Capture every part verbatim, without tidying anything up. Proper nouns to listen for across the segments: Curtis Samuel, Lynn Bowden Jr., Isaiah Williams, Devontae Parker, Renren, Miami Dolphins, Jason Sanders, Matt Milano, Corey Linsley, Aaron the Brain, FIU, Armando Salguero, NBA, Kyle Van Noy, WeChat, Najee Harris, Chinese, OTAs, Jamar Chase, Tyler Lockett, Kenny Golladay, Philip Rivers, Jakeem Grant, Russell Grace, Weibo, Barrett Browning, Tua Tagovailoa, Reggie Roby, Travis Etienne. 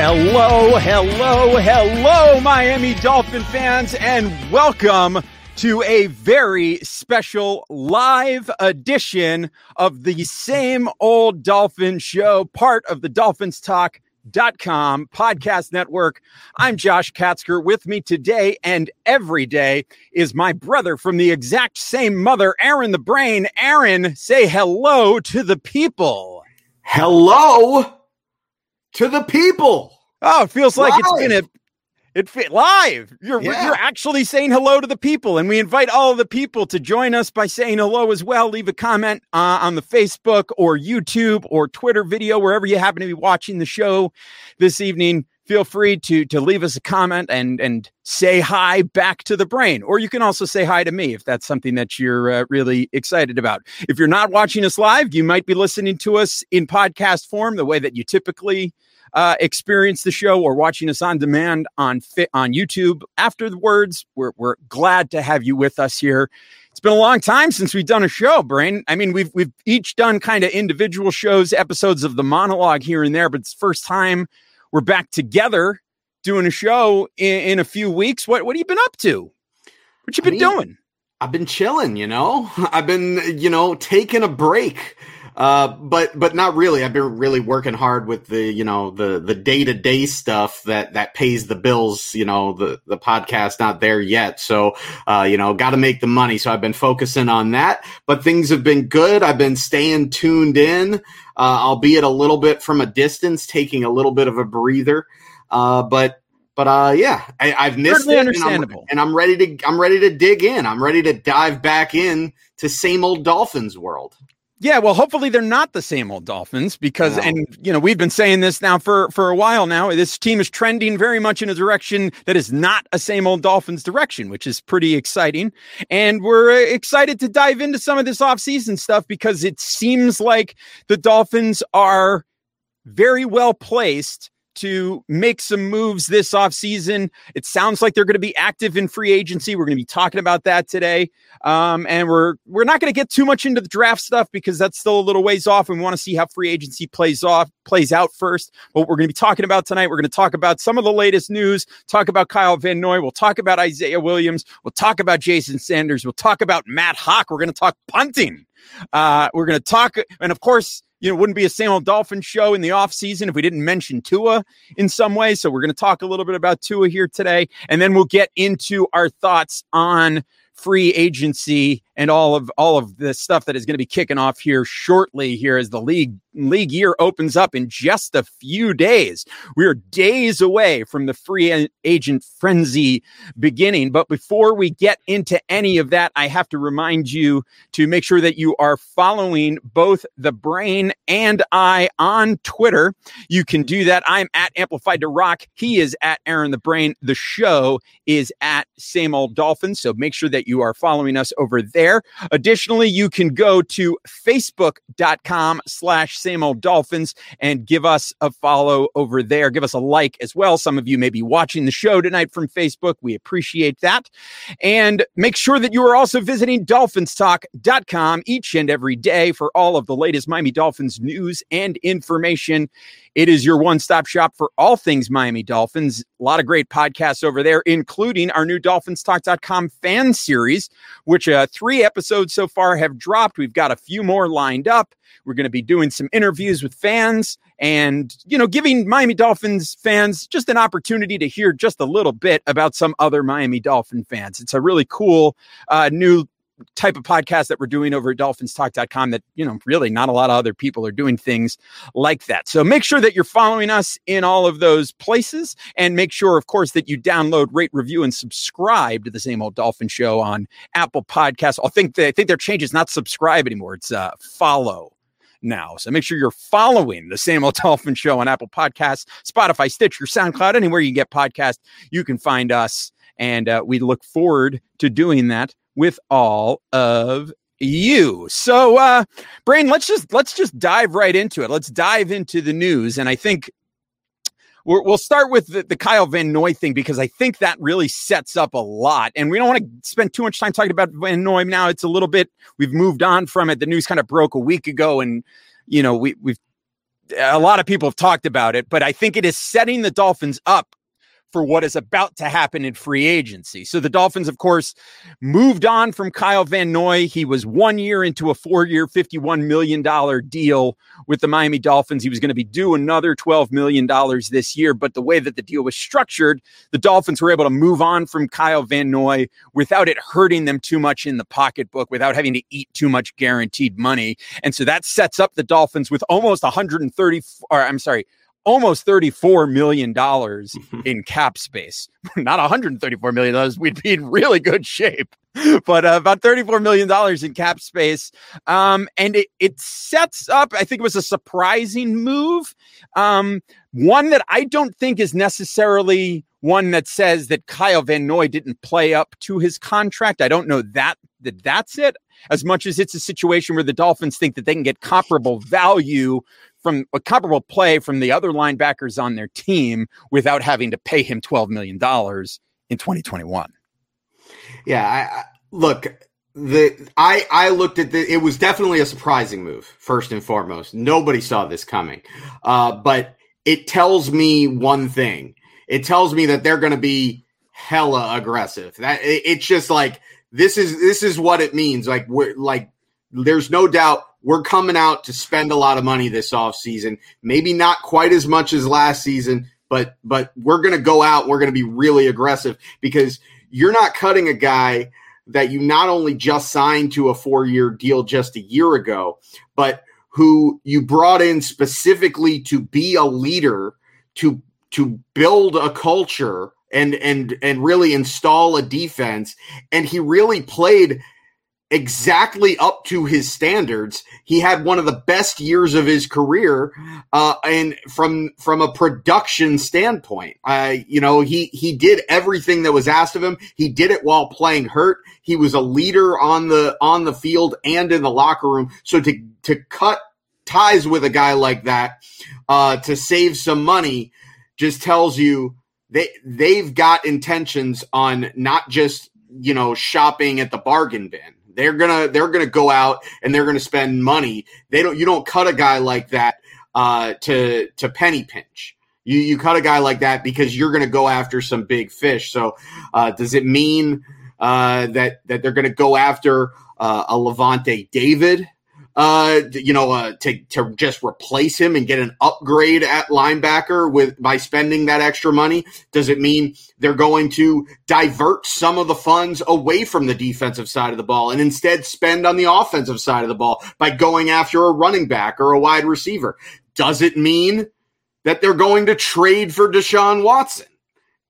Hello, hello, hello, Miami Dolphin fans, and welcome to a very special live edition of the Same Old Dolphins Show, part of the Dolphins Talk dot com podcast network. I'm Josh Katzker. With me today and every day is my brother from the exact same mother, Aaron the Brain. Aaron, say hello to the people. Hello to the people. Oh, it feels like live. It's been a it fe- live. You're yeah. you're actually saying hello to the people, and we invite all of the people to join us by saying hello as well. Leave a comment uh, on the Facebook or YouTube or Twitter video, wherever you happen to be watching the show this evening. Feel free to to leave us a comment and and say hi back to the brain, or you can also say hi to me if that's something that you're uh, really excited about. If you're not watching us live, you might be listening to us in podcast form, the way that you typically Uh, experience the show, or watching us on demand on fi- on YouTube afterwards. We're we're glad to have you with us here. It's been a long time since we've done a show, Brain. I mean, we've we've each done kind of individual shows, episodes of the monologue here and there, but it's the first time we're back together doing a show in, in a few weeks. What what have you been up to? What you been I mean, doing? I've been chilling, you know. I've been, you know, taking a break. Uh, but, but not really. I've been really working hard with the, you know, the, the day-to-day stuff that, that pays the bills, you know, the, the podcast not there yet. So, uh, you know, got to make the money. So I've been focusing on that, but things have been good. I've been staying tuned in, uh, albeit a little bit from a distance, taking a little bit of a breather. Uh, but, but, uh, yeah, I, I've missed Certainly it understandable. And, I'm, and I'm ready to, I'm ready to dig in. I'm ready to dive back in to same old Dolphins world. Yeah, well, hopefully they're not the same old Dolphins because, wow. and, you know, we've been saying this now for, for a while now. This team is trending very much in a direction that is not a same old Dolphins direction, which is pretty exciting. And we're excited to dive into some of this offseason stuff because it seems like the Dolphins are very well placed to make some moves this offseason. It sounds like they're going to be active in free agency. We're going to be talking about that today. Um, and we're we're not going to get too much into the draft stuff because that's still a little ways off. And we want to see how free agency plays off plays out first. But we're going to be talking about tonight. We're going to talk about some of the latest news, talk about Kyle Van Noy. We'll talk about Isaiah Williams. We'll talk about Jason Sanders. We'll talk about Matt Haack. We're going to talk punting. Uh, we're going to talk. And of course, you know, it wouldn't be a same old Dolphins show in the offseason if we didn't mention Tua in some way. So we're going to talk a little bit about Tua here today, and then we'll get into our thoughts on free agency and all of all of the stuff that is going to be kicking off here shortly here as the league league year opens up in just a few days. We are days away from the free agent frenzy beginning. But before we get into any of that, I have to remind you to make sure that you are following both the Brain and I on Twitter. You can do that. I'm at Amplified to Rock. He is at Aaron the Brain. The show is at Same Old Dolphins. So make sure that you are following us over there. Additionally, you can go to facebook.com slash same old Dolphins and give us a follow over there. Give us a like as well. Some of you may be watching the show tonight from Facebook. We appreciate that. And make sure that you are also visiting Dolphins Talk dot com each and every day for all of the latest Miami Dolphins news and information. It is your one-stop shop for all things Miami Dolphins. A lot of great podcasts over there, including our new Dolphins Talk dot com fan series, which uh, three episodes so far have dropped. We've got a few more lined up. We're going to be doing some interviews with fans and, you know, giving Miami Dolphins fans just an opportunity to hear just a little bit about some other Miami Dolphin fans. It's a really cool uh, new type of podcast that we're doing over at Dolphins Talk dot com that, you know, really not a lot of other people are doing things like that. So make sure that you're following us in all of those places, and make sure, of course, that you download, rate, review, and subscribe to The Same Old Dolphin Show on Apple Podcasts. I think, they, I think their change is not subscribe anymore. It's uh, follow now. So make sure you're following The Same Old Dolphin Show on Apple Podcasts, Spotify, Stitcher, SoundCloud, anywhere you get podcasts, you can find us. And uh, we look forward to doing that with all of you. So, uh, Brain, let's just let's just dive right into it. Let's dive into the news. And I think we're, we'll start with the, the Kyle Van Noy thing, because I think that really sets up a lot. And we don't want to spend too much time talking about Van Noy now. It's a little bit, we've moved on from it. The news kind of broke a week ago, and, you know, we, we've a lot of people have talked about it. But I think it is setting the Dolphins up for what is about to happen in free agency. So the Dolphins, of course, moved on from Kyle Van Noy. He was one year into a four-year, fifty-one million dollars deal with the Miami Dolphins. He was going to be due another twelve million dollars this year, but the way that the deal was structured, the Dolphins were able to move on from Kyle Van Noy without it hurting them too much in the pocketbook, without having to eat too much guaranteed money. And so that sets up the Dolphins with almost one hundred thirty, or I'm sorry, almost thirty-four million dollars in cap space. Not one hundred thirty-four million dollars. We'd be in really good shape, but uh, about thirty-four million dollars in cap space. Um, and it, it sets up, I think it was a surprising move. Um, one that I don't think is necessarily one that says that Kyle Van Noy didn't play up to his contract. I don't know that, that that's it, as much as it's a situation where the Dolphins think that they can get comparable value from a comparable play from the other linebackers on their team without having to pay him twelve million dollars in twenty twenty-one. Yeah. I, I look, the, I, I looked at the, it was definitely a surprising move. First and foremost, nobody saw this coming. Uh, but it tells me one thing. It tells me that they're going to be hella aggressive. That it, it's just like, this is, this is what it means. Like we're like, there's no doubt we're coming out to spend a lot of money this offseason. Maybe not quite as much as last season, but but we're going to go out. We're going to be really aggressive, because you're not cutting a guy that you not only just signed to a four-year deal just a year ago, but who you brought in specifically to be a leader, to to build a culture and and and really install a defense. And he really played exactly up to his standards. He had one of the best years of his career, uh, and from from a production standpoint, uh, you know, he he did everything that was asked of him. He did it while playing hurt. He was a leader on the on the field and in the locker room. So to to cut ties with a guy like that, uh, to save some money, just tells you they they've got intentions on not just, you know, shopping at the bargain bin. They're gonna they're gonna go out and they're gonna spend money. They don't you don't cut a guy like that uh, to to penny pinch. You you cut a guy like that because you're gonna go after some big fish. So uh, does it mean uh, that that they're gonna go after uh, a Lavonte David? Uh, you know, uh, to to just replace him and get an upgrade at linebacker with by spending that extra money? Does it mean they're going to divert some of the funds away from the defensive side of the ball and instead spend on the offensive side of the ball by going after a running back or a wide receiver? Does it mean that they're going to trade for Deshaun Watson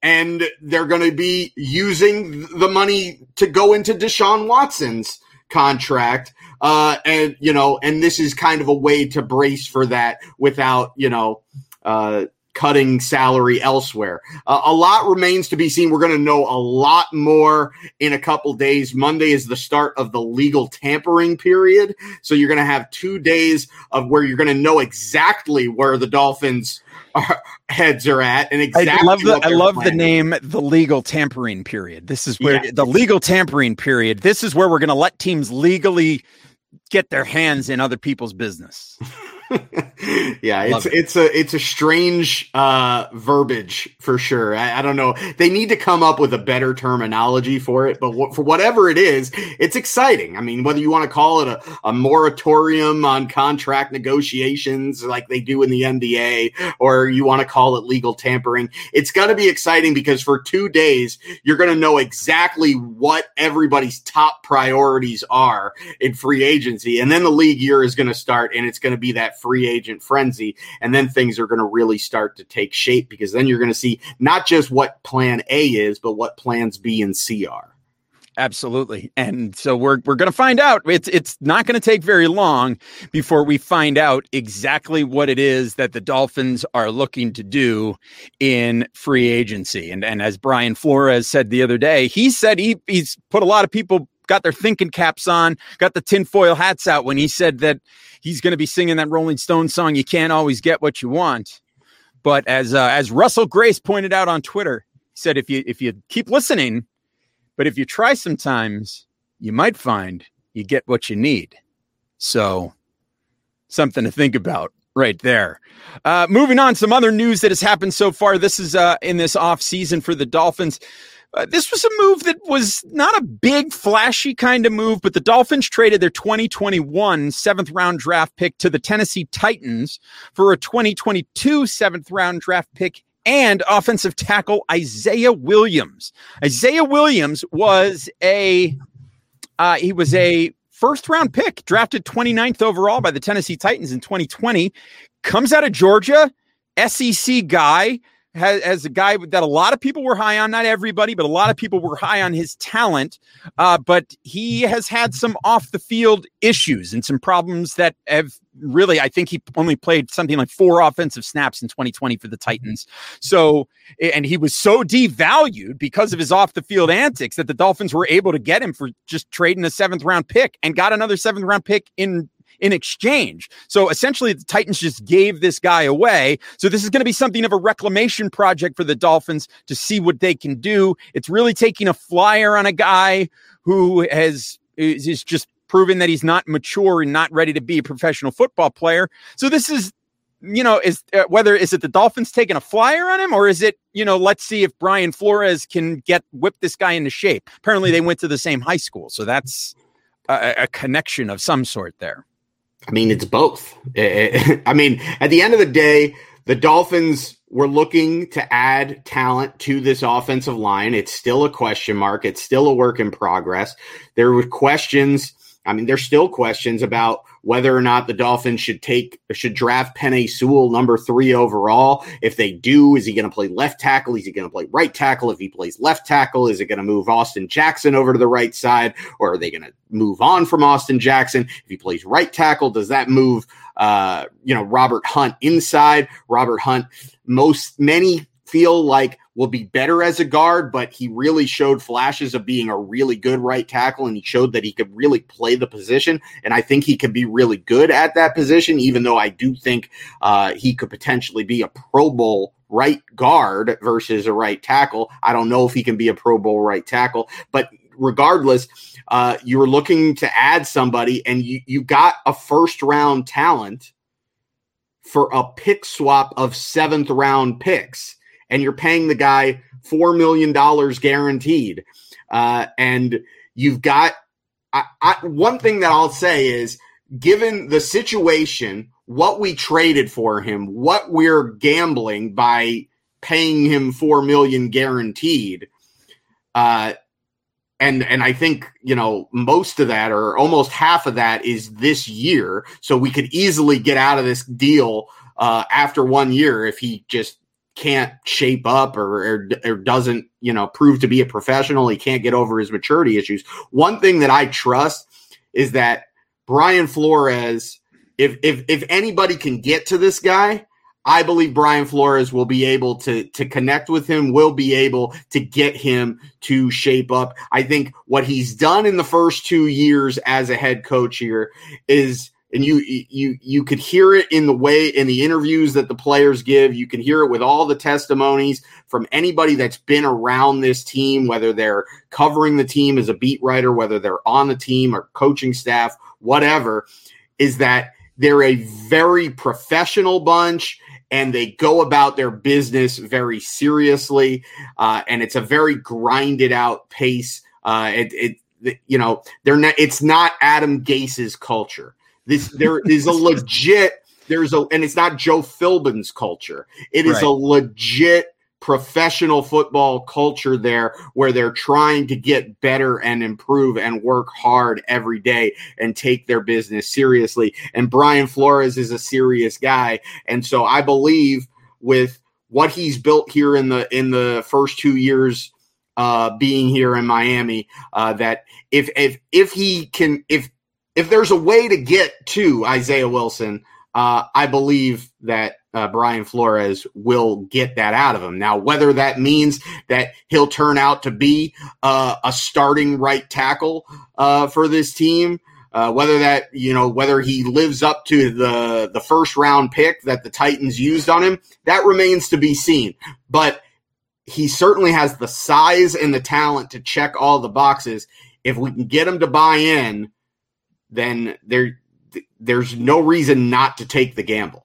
and they're going to be using the money to go into Deshaun Watson's contract? Uh, and, you know, and this is kind of a way to brace for that without, you know, uh, cutting salary elsewhere. Uh, a lot remains to be seen. We're going to know a lot more in a couple days. Monday is the start of the legal tampering period. So you're going to have two days of where you're going to know exactly where the Dolphins are, heads are at. And exactly I love, the, I love the name, the legal tampering period. This is where yeah. the legal tampering period. This is where we're going to let teams legally get their hands in other people's business. Yeah, it's it. it's a it's a strange uh, verbiage for sure. I, I don't know. They need to come up with a better terminology for it. But wh- for whatever it is, it's exciting. I mean, whether you want to call it a, a moratorium on contract negotiations like they do in the N B A, or you want to call it legal tampering, it's going to be exciting because for two days you're going to know exactly what everybody's top priorities are in free agency, and then the league year is going to start, and it's going to be that free agent frenzy, and then things are going to really start to take shape because then you're going to see not just what plan A is, but what plans B and C are. Absolutely. And so we're we're going to find out. It's it's not going to take very long before we find out exactly what it is that the Dolphins are looking to do in free agency. And and as Brian Flores said the other day, he said he he's put a lot of people got their thinking caps on, got the tinfoil hats out when he said that he's going to be singing that Rolling Stones song, "You Can't Always Get What You Want." But as uh, as Russell Grace pointed out on Twitter, he said, if you if you keep listening, but if you try sometimes, you might find you get what you need. So something to think about right there. Uh, moving on, some other news that has happened so far. This is uh, in this offseason for the Dolphins. Uh, this was a move that was not a big, flashy kind of move, but the Dolphins traded their twenty twenty-one seventh-round draft pick to the Tennessee Titans for a twenty twenty-two seventh-round draft pick and offensive tackle Isaiah Williams. Isaiah Williams was a uh, he was a first-round pick, drafted twenty-ninth overall by the Tennessee Titans in twenty twenty. Comes out of Georgia, S E C guy. As a guy that a lot of people were high on, not everybody, but a lot of people were high on his talent. Uh, but he has had some off the field issues and some problems that have really, I think he only played something like four offensive snaps in twenty twenty for the Titans. So, and he was so devalued because of his off the field antics that the Dolphins were able to get him for just trading a seventh round pick and got another seventh round pick in in exchange. So essentially the Titans just gave this guy away. So this is going to be something of a reclamation project for the Dolphins to see what they can do. It's really taking a flyer on a guy who has is just proven that he's not mature and not ready to be a professional football player. So this is, you know, is uh, whether is it the Dolphins taking a flyer on him, or is it, you know, let's see if Brian Flores can get whip this guy into shape. Apparently they went to the same high school. So that's a, a connection of some sort there. I mean, it's both. I mean, at the end of the day, the Dolphins were looking to add talent to this offensive line. It's still a question mark. It's still a work in progress. There were questions. I mean, there's still questions about whether or not the Dolphins should take should draft Penei Sewell number three overall. If they do, is he going to play left tackle? Is he going to play right tackle? If he plays left tackle, is it going to move Austin Jackson over to the right side, or are they going to move on from Austin Jackson? If he plays right tackle, does that move uh, you know Robert Hunt inside? Robert Hunt, most many feel like will be better as a guard, but he really showed flashes of being a really good right tackle, and he showed that he could really play the position, and I think he could be really good at that position, even though I do think uh, he could potentially be a Pro Bowl right guard versus a right tackle. I don't know if he can be a Pro Bowl right tackle, but regardless, uh, you were looking to add somebody, and you, you got a first-round talent for a pick swap of seventh-round picks. And you're paying the guy four million dollars guaranteed. Uh, and you've got I, I, one thing that I'll say is, given the situation, what we traded for him, what we're gambling by paying him four million dollars guaranteed. Uh, and, and I think, you know, most of that or almost half of that is this year. So we could easily get out of this deal uh, after one year if he just can't shape up or, or or doesn't, you know, prove to be a professional. He can't get over his maturity issues. One thing that I trust is that Brian Flores, if if if anybody can get to this guy, I believe Brian Flores will be able to to connect with him, will be able to get him to shape up. I think what he's done in the first two years as a head coach here is, and you you you could hear it in the way in the interviews that the players give. You can hear it with all the testimonies from anybody that's been around this team, whether they're covering the team as a beat writer, whether they're on the team or coaching staff, whatever, is that They're a very professional bunch, and they go about their business very seriously. Uh, and it's a very grinded out pace. Uh, it, it, it you know, they're not, it's not Adam Gase's culture. This, there is a legit, there's a, and it's not Joe Philbin's culture. It is right. a legit professional football culture there where they're trying to get better and improve and work hard every day and take their business seriously. And Brian Flores is a serious guy. And so I believe with what he's built here in the, in the first two years uh, being here in Miami, uh, that if, if, if he can, if, if there's a way to get to Isaiah Wilson, uh, I believe that Uh, Brian Flores will get that out of him. Now, whether that means that he'll turn out to be uh, a starting right tackle uh, for this team, uh, whether that, you know, whether he lives up to the, the first round pick that the Titans used on him, that remains to be seen. But he certainly has the size and the talent to check all the boxes. If we can get him to buy in, then there there's no reason not to take the gamble.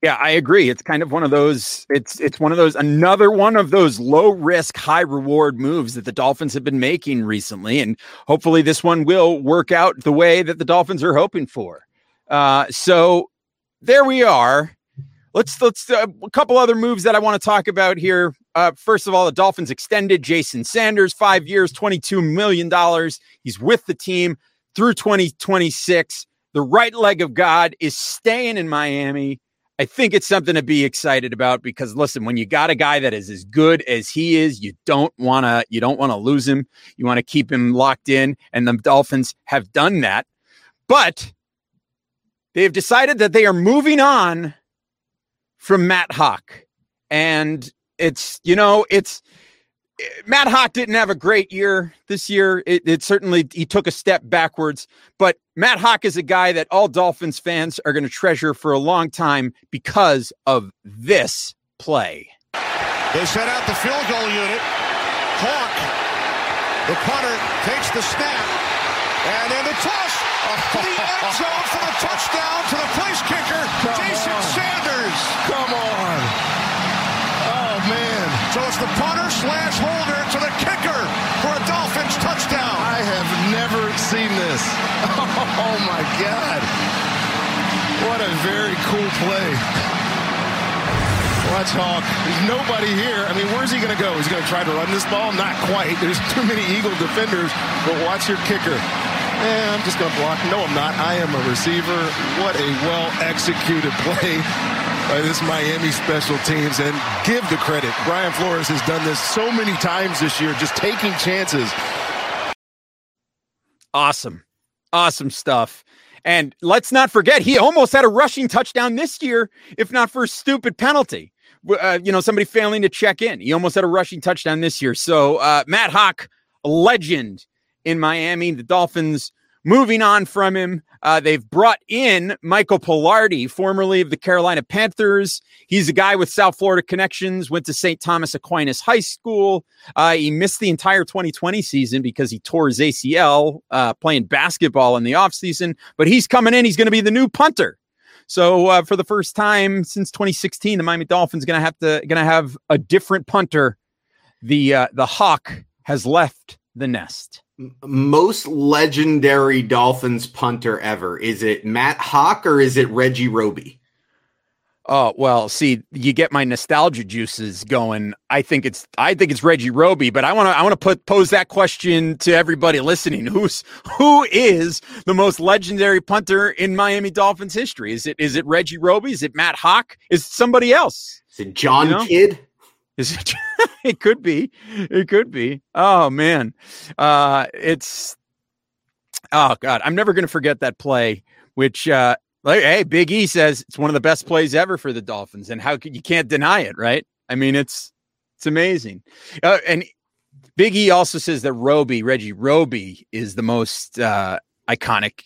Yeah, I agree. It's kind of one of those, it's it's one of those, another one of those low risk, high reward moves that the Dolphins have been making recently. And hopefully this one will work out the way that the Dolphins are hoping for. Uh, so there we are. Let's, let's, uh, a couple other moves that I want to talk about here. Uh, first of all, the Dolphins extended Jason Sanders, five years, twenty-two million dollars. He's with the team through twenty twenty-six. The right leg of God is staying in Miami. I think it's something to be excited about because listen, when you got a guy that is as good as he is, you don't want to, you don't want to lose him. You want to keep him locked in. And the Dolphins have done that, but they've decided that they are moving on from Matt Haack. And it's, you know, it's Matt Haack didn't have a great year this year. It, it certainly, he took a step backwards, but Matt Haack is a guy that all Dolphins fans are going to treasure for a long time because of this play. They set out the field goal unit. Haack, the punter, takes the snap. And then the toss. The end zone for the touchdown to the place kicker, Come Jason on. Sanders. Come on. Oh, man. So it's the punter slash holder to the kicker for a Dolphins touchdown. I have never seen this. Oh my God. What a very cool play. Watch Haack. There's nobody here. I mean, where's he going to go? He's going to try to run this ball? Not quite. There's too many Eagle defenders, but watch your kicker. Eh, I'm just going to block. No, I'm not. I am a receiver. What a well-executed play by this Miami special teams, and give the credit. Brian Flores has done this so many times this year, just taking chances. Awesome. Awesome stuff. And let's not forget, he almost had a rushing touchdown this year, if not for a stupid penalty. Uh, you know, somebody failing to check in. He almost had a rushing touchdown this year. So uh, Matt Haack, a legend in Miami. The Dolphins moving on from him. Uh, they've brought in Michael Pilardi, formerly of the Carolina Panthers. He's a guy with South Florida connections, went to Saint Thomas Aquinas High School. Uh, he missed the entire twenty twenty season because he tore his A C L uh, playing basketball in the offseason. But he's coming in. He's going to be the new punter. So uh, for the first time since twenty sixteen, the Miami Dolphins going to have to going to have a different punter. The uh, the Haack has left the nest. Most legendary Dolphins punter ever. Is it Matt Haack or is it Reggie Roby? Oh, well, see, you get my nostalgia juices going. I think it's I think it's Reggie Roby, but I want to I want to put pose that question to everybody listening. Who's who is the most legendary punter in Miami Dolphins history? Is it is it Reggie Roby? Is it Matt Haack? Is it somebody else? Is it John you know? Kidd? Is it It could be. It could be. Oh, man. Uh, it's, oh, God. I'm never going to forget that play, which, uh, like, hey, Big E says it's one of the best plays ever for the Dolphins. And how could you can't deny it, right? I mean, it's it's amazing. Uh, and Big E also says that Roby, Reggie Roby, is the most uh, iconic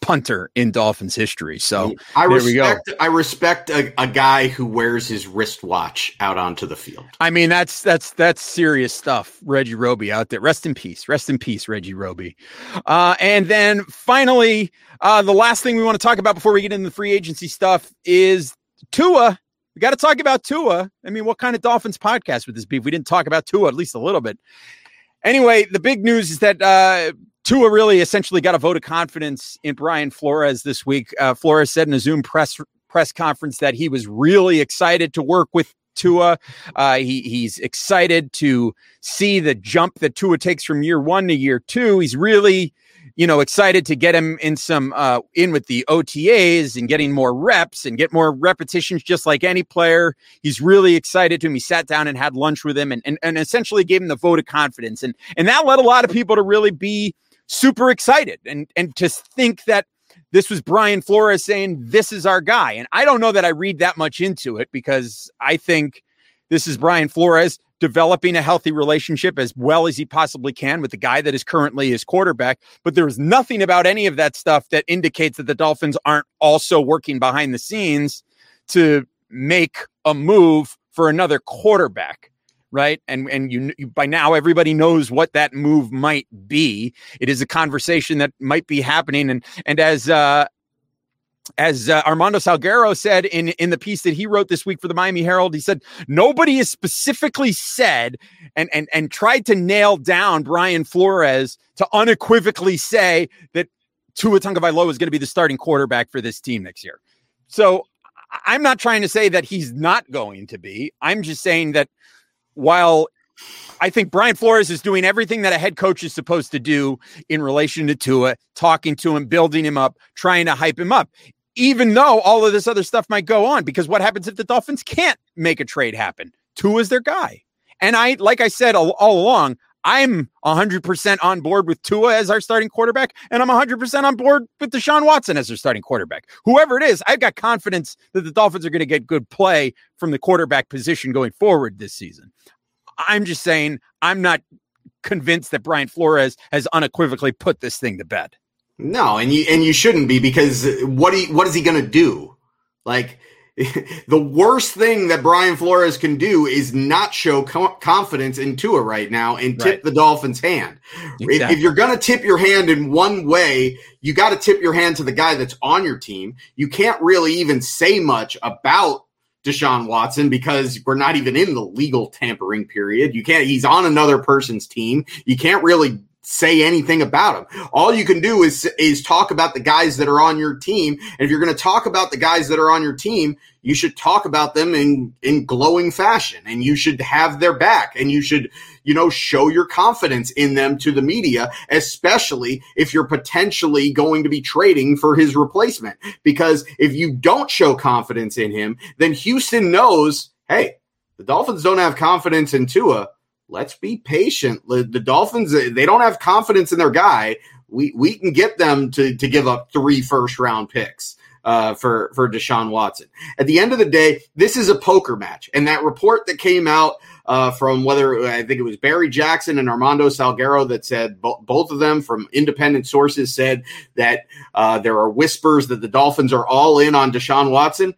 punter in Dolphins history. So I there respect, we go. I respect a, a guy who wears his wristwatch out onto the field. I mean, that's that's that's serious stuff. Reggie Roby out there. Rest in peace. Rest in peace, Reggie Roby. Uh, and then finally, uh, the last thing we want to talk about before we get into the free agency stuff is Tua. We got to talk about Tua. I mean, what kind of Dolphins podcast would this be if we didn't talk about Tua at least a little bit? Anyway, the big news is that uh, Tua really essentially got a vote of confidence in Brian Flores this week. Uh, Flores said in a Zoom press press conference that he was really excited to work with Tua. Uh, he, he's excited to see the jump that Tua takes from year one to year two. He's really, you know, excited to get him in some uh, in with the O T As and getting more reps and get more repetitions, just like any player. He's really excited to him. He sat down and had lunch with him and, and, and essentially gave him the vote of confidence. And, and that led a lot of people to really be super excited and, and to think that this was Brian Flores saying, this is our guy. And I don't know that I read that much into it, because I think this is Brian Flores developing a healthy relationship as well as he possibly can with the guy that is currently his quarterback. But there is nothing about any of that stuff that indicates that the Dolphins aren't also working behind the scenes to make a move for another quarterback, right? And and you, you by now, everybody knows what that move might be. It is a conversation that might be happening. And, and as, uh, As uh, Armando Salguero said in, in the piece that he wrote this week for the Miami Herald, he said, nobody has specifically said and, and, and tried to nail down Brian Flores to unequivocally say that Tua Tagovailoa is going to be the starting quarterback for this team next year. So I'm not trying to say that he's not going to be. I'm just saying that while I think Brian Flores is doing everything that a head coach is supposed to do in relation to Tua, talking to him, building him up, trying to hype him up, even though all of this other stuff might go on, because what happens if the Dolphins can't make a trade happen? Tua is their guy. And I, like I said all, all along, I'm one hundred percent on board with Tua as our starting quarterback, and I'm one hundred percent on board with Deshaun Watson as their starting quarterback. Whoever it is, I've got confidence that the Dolphins are going to get good play from the quarterback position going forward this season. I'm just saying I'm not convinced that Brian Flores has unequivocally put this thing to bed. No, and you and you shouldn't be, because what he what is he going to do? Like, the worst thing that Brian Flores can do is not show com- confidence in Tua right now and tip right. the Dolphins' hand. Exactly. If, if you're going to tip your hand in one way, you got to tip your hand to the guy that's on your team. You can't really even say much about Deshaun Watson because we're not even in the legal tampering period. You can't. He's on another person's team. You can't really say anything about him. All you can do is is talk about the guys that are on your team. And if you're going to talk about the guys that are on your team, you should talk about them in in glowing fashion, and you should have their back, and you should, you know, show your confidence in them to the media, especially if you're potentially going to be trading for his replacement. Because if you don't show confidence in him, then Houston knows, hey, the Dolphins don't have confidence in Tua. Let's be patient. The Dolphins, they don't have confidence in their guy. We we can get them to, to give up three first-round picks uh, for, for Deshaun Watson. At the end of the day, this is a poker match. And that report that came out uh, from whether – I think it was Barry Jackson and Armando Salguero that said bo- – both of them from independent sources said that uh, there are whispers that the Dolphins are all in on Deshaun Watson.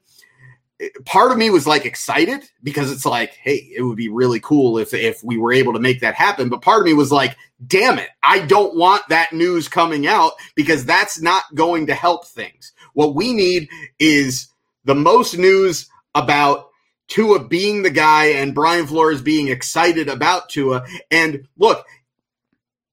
Part of me was like excited because it's like, hey, it would be really cool if, if we were able to make that happen. But part of me was like, damn it, I don't want that news coming out because that's not going to help things. What we need is the most news about Tua being the guy and Brian Flores being excited about Tua. And look,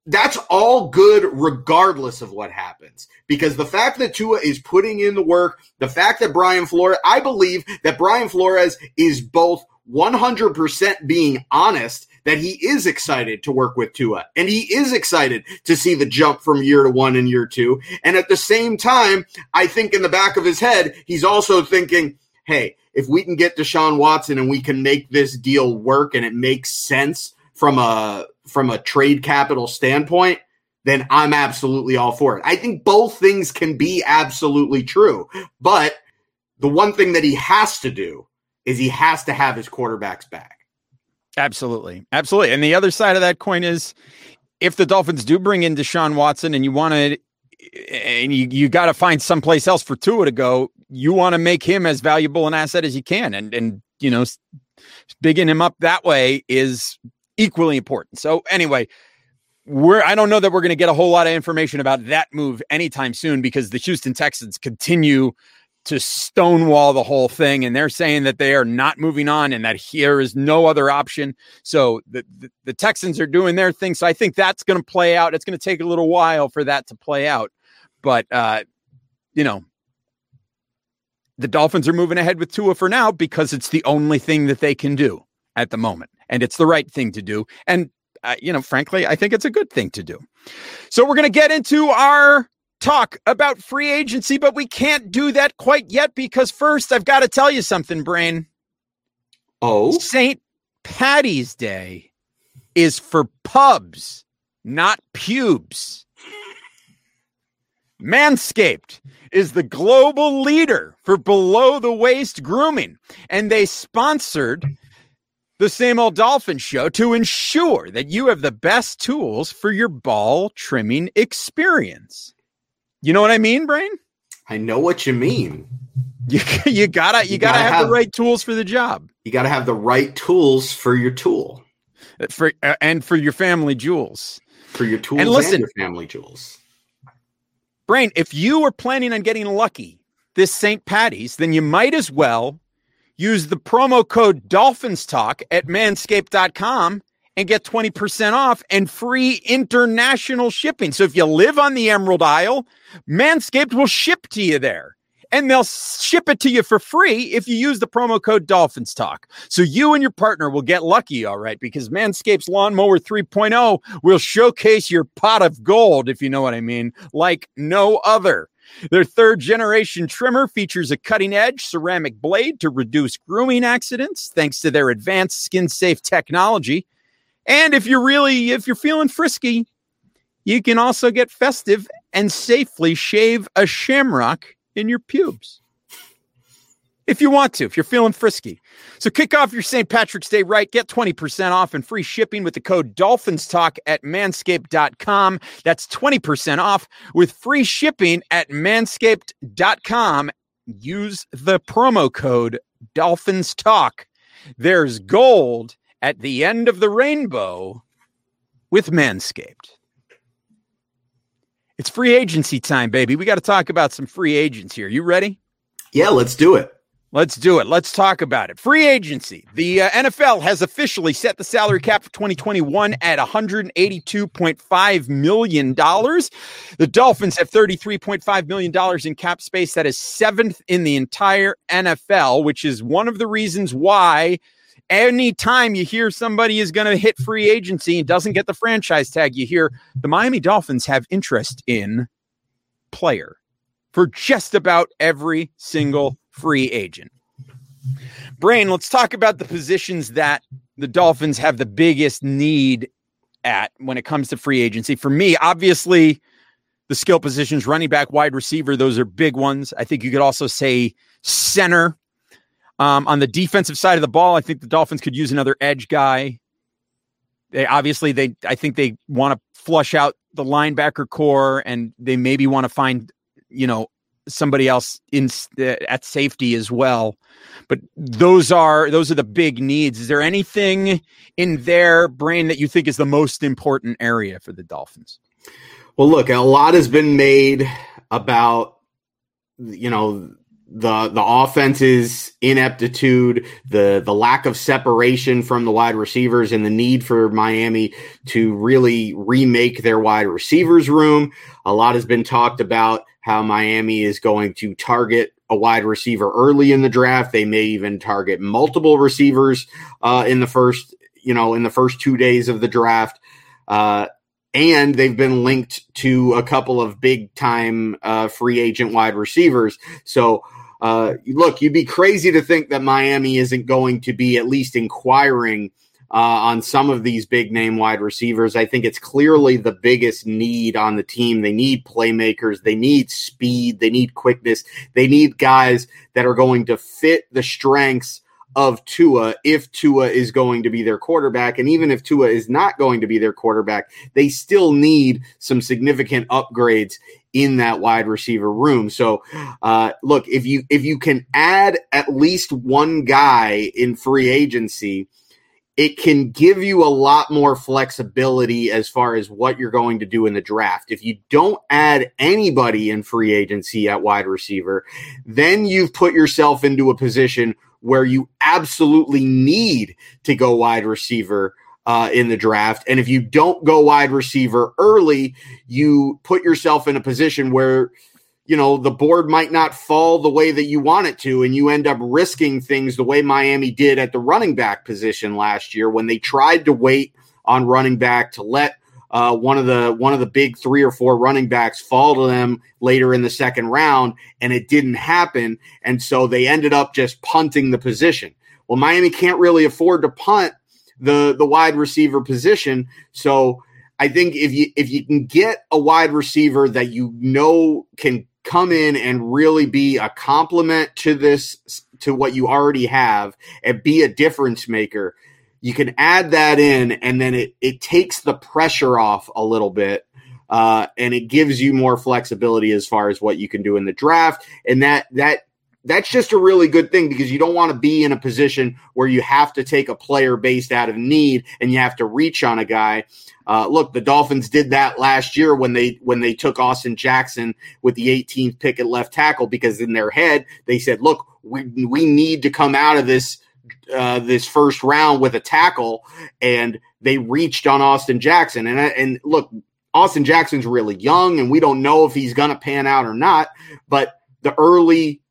that's all good regardless of what happens, because the fact that Tua is putting in the work, the fact that Brian Flores, I believe that Brian Flores is both one hundred percent being honest that he is excited to work with Tua and he is excited to see the jump from year to one and year two. And at the same time, I think in the back of his head, he's also thinking, hey, if we can get Deshaun Watson and we can make this deal work and it makes sense from a from a trade capital standpoint, then I'm absolutely all for it. I think both things can be absolutely true. But the one thing that he has to do is he has to have his quarterback's back. Absolutely. Absolutely. And the other side of that coin is if the Dolphins do bring in Deshaun Watson and you want to and you, you got to find someplace else for Tua to go. You want to make him as valuable an asset as you can. And, and, you know, bigging him up that way is equally important. So anyway, we're, I don't know that we're going to get a whole lot of information about that move anytime soon, because the Houston Texans continue to stonewall the whole thing. And they're saying that they are not moving on and that here is no other option. So the, the, the Texans are doing their thing. So I think that's going to play out. It's going to take a little while for that to play out. But, uh, you know, the Dolphins are moving ahead with Tua for now because it's the only thing that they can do at the moment. And it's the right thing to do. And, uh, you know, frankly, I think it's a good thing to do. So we're going to get into our talk about free agency, but we can't do that quite yet because first I've got to tell you something, Brain. Oh, Saint Patty's Day is for pubs, not pubes. Manscaped is the global leader for below the waist grooming, and they sponsored the Same Old Dolphin Show to ensure that you have the best tools for your ball trimming experience. You know what I mean, Brain? I know what you mean. You, you gotta you, you gotta, gotta have, have the right tools for the job. You gotta have the right tools for your tool, for uh, and for your family jewels, for your tools and, listen, and your family jewels. Brain, if you were planning on getting lucky this Saint Patty's, then you might as well use the promo code DolphinsTalk at manscaped dot com and get twenty percent off and free international shipping. So if you live on the Emerald Isle, Manscaped will ship to you there. And they'll ship it to you for free if you use the promo code DolphinsTalk. So you and your partner will get lucky, all right, because Manscaped's Lawnmower three point oh will showcase your pot of gold, if you know what I mean, like no other. Their third-generation trimmer features a cutting-edge ceramic blade to reduce grooming accidents thanks to their advanced skin-safe technology. And if you're really, if you're feeling frisky, you can also get festive and safely shave a shamrock in your pubes if you want to, if you're feeling frisky. So kick off your Saint Patrick's Day right. Get twenty percent off and free shipping with the code DolphinsTalk at manscaped dot com. That's twenty percent off with free shipping at manscaped dot com. Use the promo code DolphinsTalk. There's gold at the end of the rainbow with Manscaped. It's free agency time, baby. We got to talk about some free agents here. You ready? Yeah, let's do it. Let's do it. Let's talk about it. Free agency. The uh, N F L has officially set the salary cap for twenty twenty-one at one hundred eighty-two point five million dollars. The Dolphins have thirty-three point five million dollars in cap space. That is seventh in the entire N F L, which is one of the reasons why anytime you hear somebody is going to hit free agency and doesn't get the franchise tag, you hear the Miami Dolphins have interest in player for just about every single free agent. Brain, let's talk about the positions that the Dolphins have the biggest need at when it comes to free agency. For me, obviously, the skill positions, running back, wide receiver, those are big ones. I think you could also say center. Um, on the defensive side of the ball, I think the Dolphins could use another edge guy. They obviously, they I think they want to flush out the linebacker core, and they maybe want to find, you know, somebody else in uh, at safety as well. But those are those are the big needs. Is there anything in their Brain that you think is the most important area for the Dolphins? Well, look, a lot has been made about, you know, The the offense's ineptitude, the the lack of separation from the wide receivers, and the need for Miami to really remake their wide receivers room. A lot has been talked about how Miami is going to target a wide receiver early in the draft. They may even target multiple receivers uh, in the first, you know, in the first two days of the draft. Uh, And they've been linked to a couple of big-time uh, free agent wide receivers. So, uh, look, you'd be crazy to think that Miami isn't going to be at least inquiring uh, on some of these big-name wide receivers. I think it's clearly the biggest need on the team. They need playmakers. They need speed. They need quickness. They need guys that are going to fit the strengths of Tua, if Tua is going to be their quarterback. And even if Tua is not going to be their quarterback, they still need some significant upgrades in that wide receiver room. So uh, look, if you if you can add at least one guy in free agency, it can give you a lot more flexibility as far as what you're going to do in the draft. If you don't add anybody in free agency at wide receiver, then you've put yourself into a position where you absolutely need to go wide receiver uh, in the draft. And if you don't go wide receiver early, you put yourself in a position where, you know, the board might not fall the way that you want it to, and you end up risking things the way Miami did at the running back position last year when they tried to wait on running back to let uh, one of the one of the big three or four running backs fall to them later in the second round, and it didn't happen, and so they ended up just punting the position. Well, Miami can't really afford to punt the the wide receiver position, so I think if you if you can get a wide receiver that you know can come in and really be a complement to this, to what you already have, and be a difference maker, you can add that in, and then it, it takes the pressure off a little bit, uh, and it gives you more flexibility as far as what you can do in the draft. And that that that's just a really good thing, because you don't want to be in a position where you have to take a player based out of need and you have to reach on a guy. Uh, look, the Dolphins did that last year when they when they took Austin Jackson with the eighteenth pick at left tackle, because in their head they said, "Look, we we need to come out of this uh, this first round with a tackle," and they reached on Austin Jackson. And and look, Austin Jackson's really young, and we don't know if he's going to pan out or not. But the early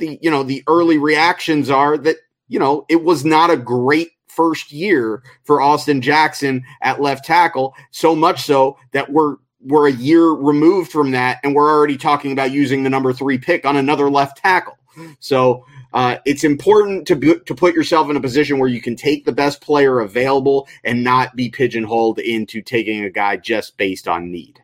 the you know the early reactions are that you know it was not a great first year for Austin Jackson at left tackle, so much so that we're we're a year removed from that, and we're already talking about using the number three pick on another left tackle. So uh, it's important to be, to put yourself in a position where you can take the best player available and not be pigeonholed into taking a guy just based on need.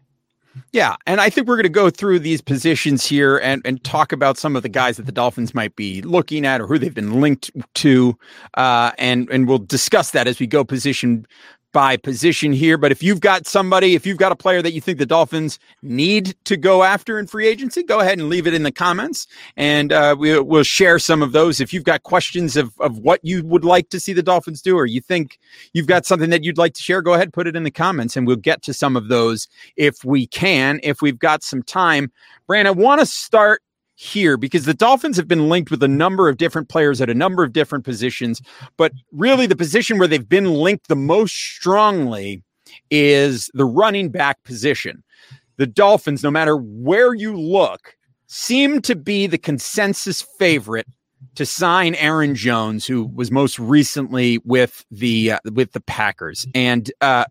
Yeah, and I think we're going to go through these positions here and, and talk about some of the guys that the Dolphins might be looking at or who they've been linked to, uh, and, and we'll discuss that as we go position by position here. But if you've got somebody, if you've got a player that you think the Dolphins need to go after in free agency, go ahead and leave it in the comments, and uh, we, we'll share some of those. If you've got questions of, of what you would like to see the Dolphins do, or you think you've got something that you'd like to share, go ahead, put it in the comments, and we'll get to some of those if we can, if we've got some time. Brian, I want to start here, because the Dolphins have been linked with a number of different players at a number of different positions, but really the position where they've been linked the most strongly is the running back position. The Dolphins, no matter where you look, seem to be the consensus favorite to sign Aaron Jones, who was most recently with the uh, with the Packers. And uh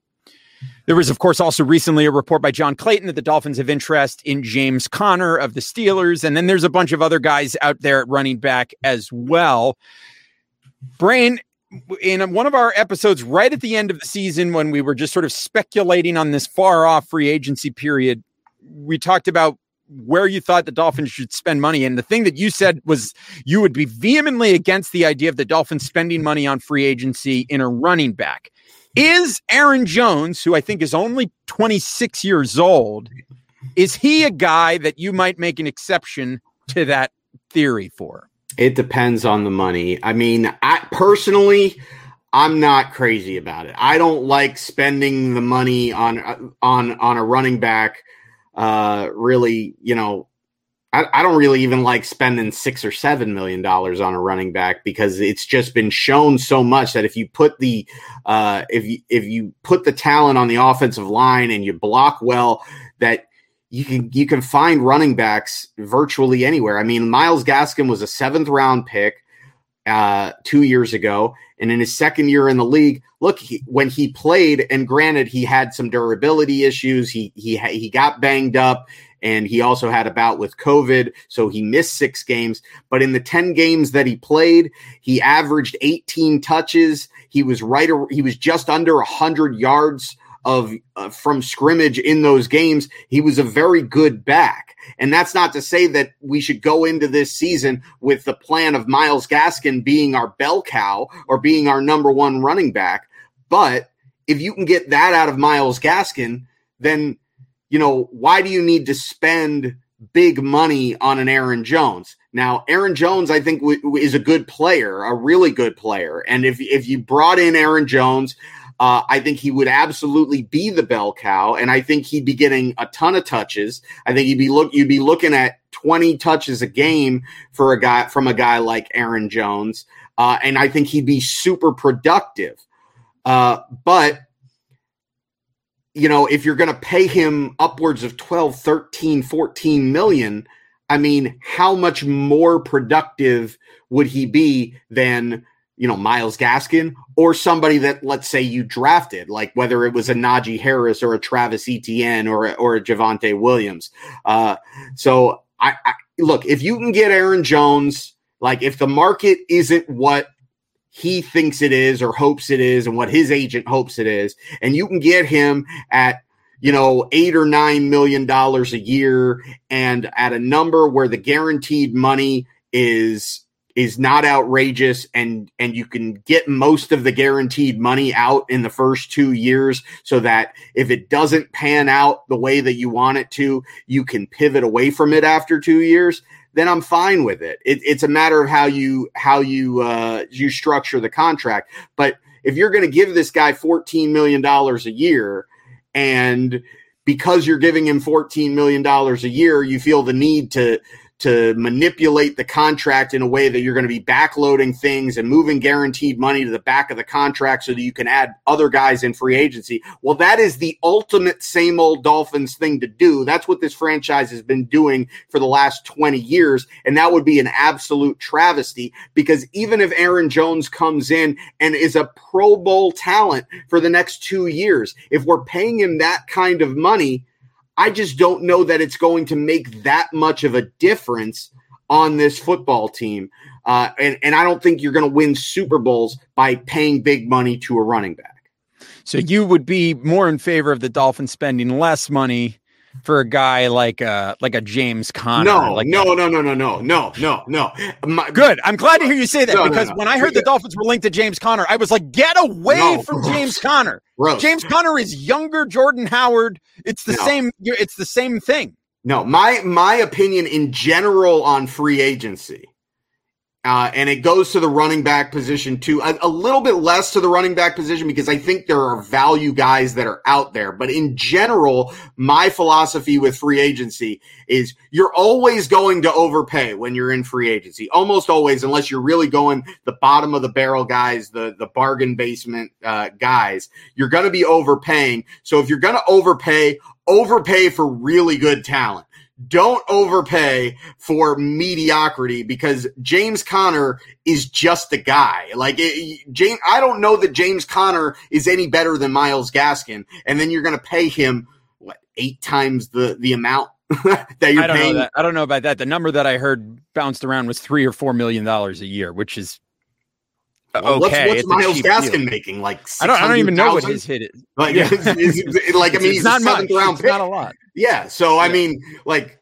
there was, of course, also recently a report by John Clayton that the Dolphins have interest in James Conner of the Steelers. And then there's a bunch of other guys out there at running back as well. Brain, in one of our episodes right at the end of the season, when we were just sort of speculating on this far off free agency period, we talked about where you thought the Dolphins should spend money. And the thing that you said was you would be vehemently against the idea of the Dolphins spending money on free agency in a running back. Is Aaron Jones, who I think is only twenty-six years old, is he a guy that you might make an exception to that theory for? It depends on the money. I mean, I personally, I'm not crazy about it. I don't like spending the money on on on a running back. Uh, really, you know, I, I don't really even like spending six or seven million dollars on a running back, because it's just been shown so much that if you put the uh, if you, if you put the talent on the offensive line and you block well, that you can you can find running backs virtually anywhere. I mean, Myles Gaskin was a seventh round pick uh, two years ago, and in his second year in the league, look, he, when he played, and granted he had some durability issues, he he he got banged up, and he also had a bout with COVID, so he missed six games. But in the ten games that he played, he averaged eighteen touches. He was right. He was just under one hundred yards of uh, from scrimmage in those games. He was a very good back. And that's not to say that we should go into this season with the plan of Myles Gaskin being our bell cow or being our number one running back. But if you can get that out of Myles Gaskin, then you know, why do you need to spend big money on an Aaron Jones? Now, Aaron Jones, I think, w- w- is a good player, a really good player. And if if you brought in Aaron Jones, uh, I think he would absolutely be the bell cow. And I think he'd be getting a ton of touches. I think you'd be look you'd be looking at twenty touches a game for a guy from a guy like Aaron Jones. Uh, and I think he'd be super productive. Uh, but, you know, if you're going to pay him upwards of twelve, thirteen, fourteen million, I mean, how much more productive would he be than, you know, Myles Gaskin or somebody that, let's say, you drafted, like whether it was a Najee Harris or a Travis Etienne or, or a Javonte Williams. Uh, so, I, I look, if you can get Aaron Jones, like if the market isn't what he thinks it is or hopes it is and what his agent hopes it is, and you can get him at, you know, eight or nine million dollars a year and at a number where the guaranteed money is is not outrageous, and and you can get most of the guaranteed money out in the first two years so that if it doesn't pan out the way that you want it to, you can pivot away from it after two years. Then I'm fine with it. it. It's a matter of how you how you uh, you structure the contract. But if you're going to give this guy fourteen million dollars a year, and because you're giving him fourteen million dollars a year, you feel the need to to manipulate the contract in a way that you're going to be backloading things and moving guaranteed money to the back of the contract so that you can add other guys in free agency. Well, that is the ultimate same old Dolphins thing to do. That's what this franchise has been doing for the last twenty years. And that would be an absolute travesty, because even if Aaron Jones comes in and is a Pro Bowl talent for the next two years, if we're paying him that kind of money, I just don't know that it's going to make that much of a difference on this football team. Uh, and, and I don't think you're going to win Super Bowls by paying big money to a running back. So you would be more in favor of the Dolphins spending less money for a guy like a, like a James Conner. No, like no, no, no, no, no, no, no, no. My, Good. I'm glad to hear you say that, no, because no, no. when I heard the Dolphins were linked to James Conner, I was like, get away no, from gross. James Conner. Gross. James Conner is younger Jordan Howard. It's the no. same. It's the same thing. No, my, my opinion in general on free agency, Uh, and it goes to the running back position too, a, a little bit less to the running back position, because I think there are value guys that are out there. But in general, my philosophy with free agency is you're always going to overpay when you're in free agency, almost always, unless you're really going the bottom of the barrel guys, the, the bargain basement uh, guys. You're going to be overpaying. So if you're going to overpay, overpay for really good talent. Don't overpay for mediocrity, because James Conner is just a guy. Like it, James, I don't know that James Conner is any better than Myles Gaskin, and then you're going to pay him what eight times the the amount that you're I don't paying. Know that. I don't know about that. The number that I heard bounced around was three or four million dollars a year, which is well, okay. What's, what's Myles Gaskin deal. making? Like I don't, I don't even know what his hit is. Like, yeah. it's, it's, like I mean, it's he's not a seventh much. Round pick. It's not a lot. Yeah, so I yeah. mean, like,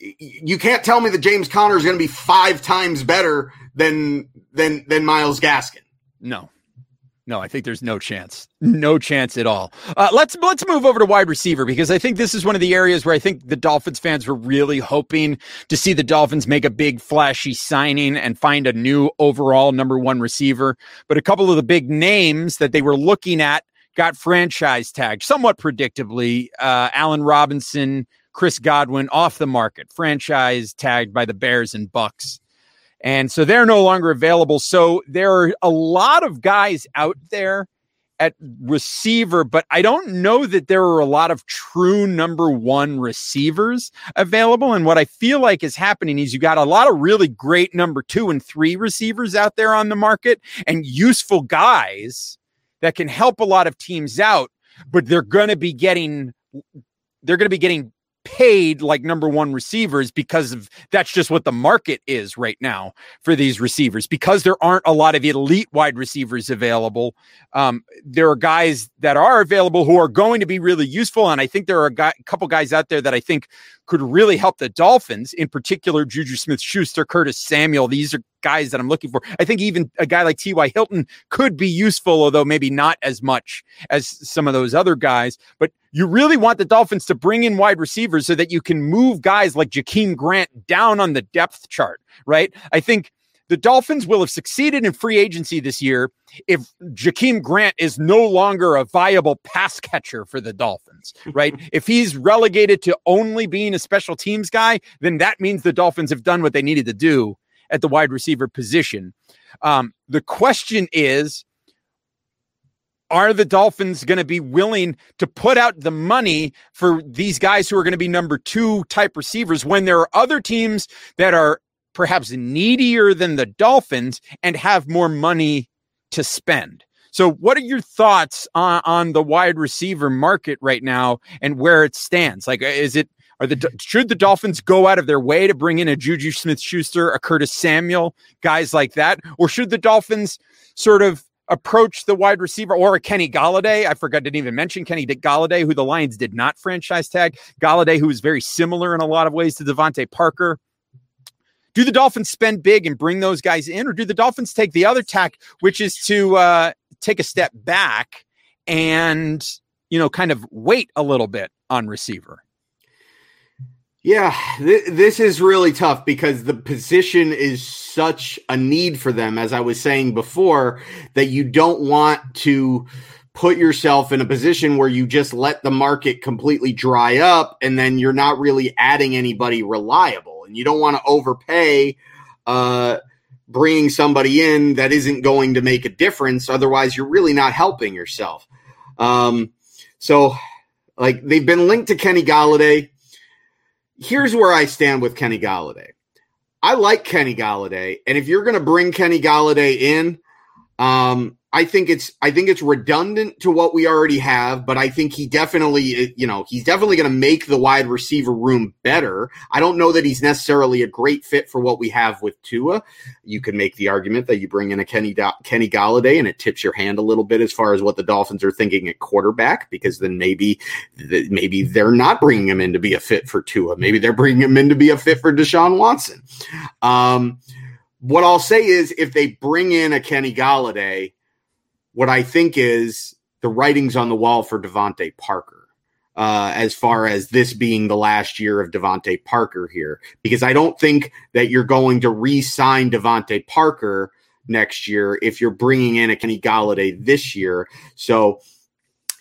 you can't tell me that James Conner is going to be five times better than than than Myles Gaskin. No, no, I think there's no chance, no chance at all. Uh, let's let's move over to wide receiver, because I think this is one of the areas where I think the Dolphins fans were really hoping to see the Dolphins make a big flashy signing and find a new overall number one receiver. But a couple of the big names that they were looking at got franchise tagged somewhat predictably. Uh, Allen Robinson, Chris Godwin off the market, franchise tagged by the Bears and Bucks. And so they're no longer available. So there are a lot of guys out there at receiver, but I don't know that there are a lot of true number one receivers available. And what I feel like is happening is you got a lot of really great number two and three receivers out there on the market, and useful guys that can help a lot of teams out, but they're going to be getting, they're going to be getting paid like number one receivers, because of that's just what the market is right now for these receivers, because there aren't a lot of elite wide receivers available. Um, there are guys that are available who are going to be really useful. And I think there are a guy, couple guys out there that I think could really help the Dolphins, in particular Juju Smith-Schuster, Curtis Samuel. These are guys that I'm looking for. I think even a guy like T Y. Hilton could be useful, although maybe not as much as some of those other guys. But you really want the Dolphins to bring in wide receivers so that you can move guys like Jakeem Grant down on the depth chart, right? I think the Dolphins will have succeeded in free agency this year if Jakeem Grant is no longer a viable pass catcher for the Dolphins, right? If he's relegated to only being a special teams guy, then that means the Dolphins have done what they needed to do at the wide receiver position. Um, the question is, are the Dolphins going to be willing to put out the money for these guys who are going to be number two type receivers when there are other teams that are perhaps needier than the Dolphins and have more money to spend? So what are your thoughts on, on the wide receiver market right now and where it stands? Like, is it, are the, should the Dolphins go out of their way to bring in a Juju Smith-Schuster, a Curtis Samuel, guys like that? Or should the Dolphins sort of approach the wide receiver, or a Kenny Golladay? I forgot, didn't even mention Kenny Golladay, who the Lions did not franchise tag. Golladay, who is very similar in a lot of ways to Devontae Parker. Do the Dolphins spend big and bring those guys in, or do the Dolphins take the other tack, which is to uh, take a step back and, you know, kind of wait a little bit on receiver? Yeah, th- this is really tough because the position is such a need for them, as I was saying before, that you don't want to put yourself in a position where you just let the market completely dry up and then you're not really adding anybody reliable. And you don't want to overpay uh, bringing somebody in that isn't going to make a difference. Otherwise, you're really not helping yourself. Um, so, like, they've been linked to Kenny Golladay. Here's where I stand with Kenny Golladay. I like Kenny Golladay, and if you're going to bring Kenny Golladay in, um, I think it's I think it's redundant to what we already have, but I think he definitely, you know, he's definitely going to make the wide receiver room better. I don't know that he's necessarily a great fit for what we have with Tua. You can make the argument that you bring in a Kenny Kenny Golladay and it tips your hand a little bit as far as what the Dolphins are thinking at quarterback, because then maybe maybe they're not bringing him in to be a fit for Tua. Maybe they're bringing him in to be a fit for Deshaun Watson. Um, what I'll say is, if they bring in a Kenny Golladay, what I think is the writing's on the wall for Devontae Parker, uh, as far as this being the last year of Devontae Parker here, because I don't think that you're going to re-sign Devontae Parker next year if you're bringing in a Kenny Golladay this year. So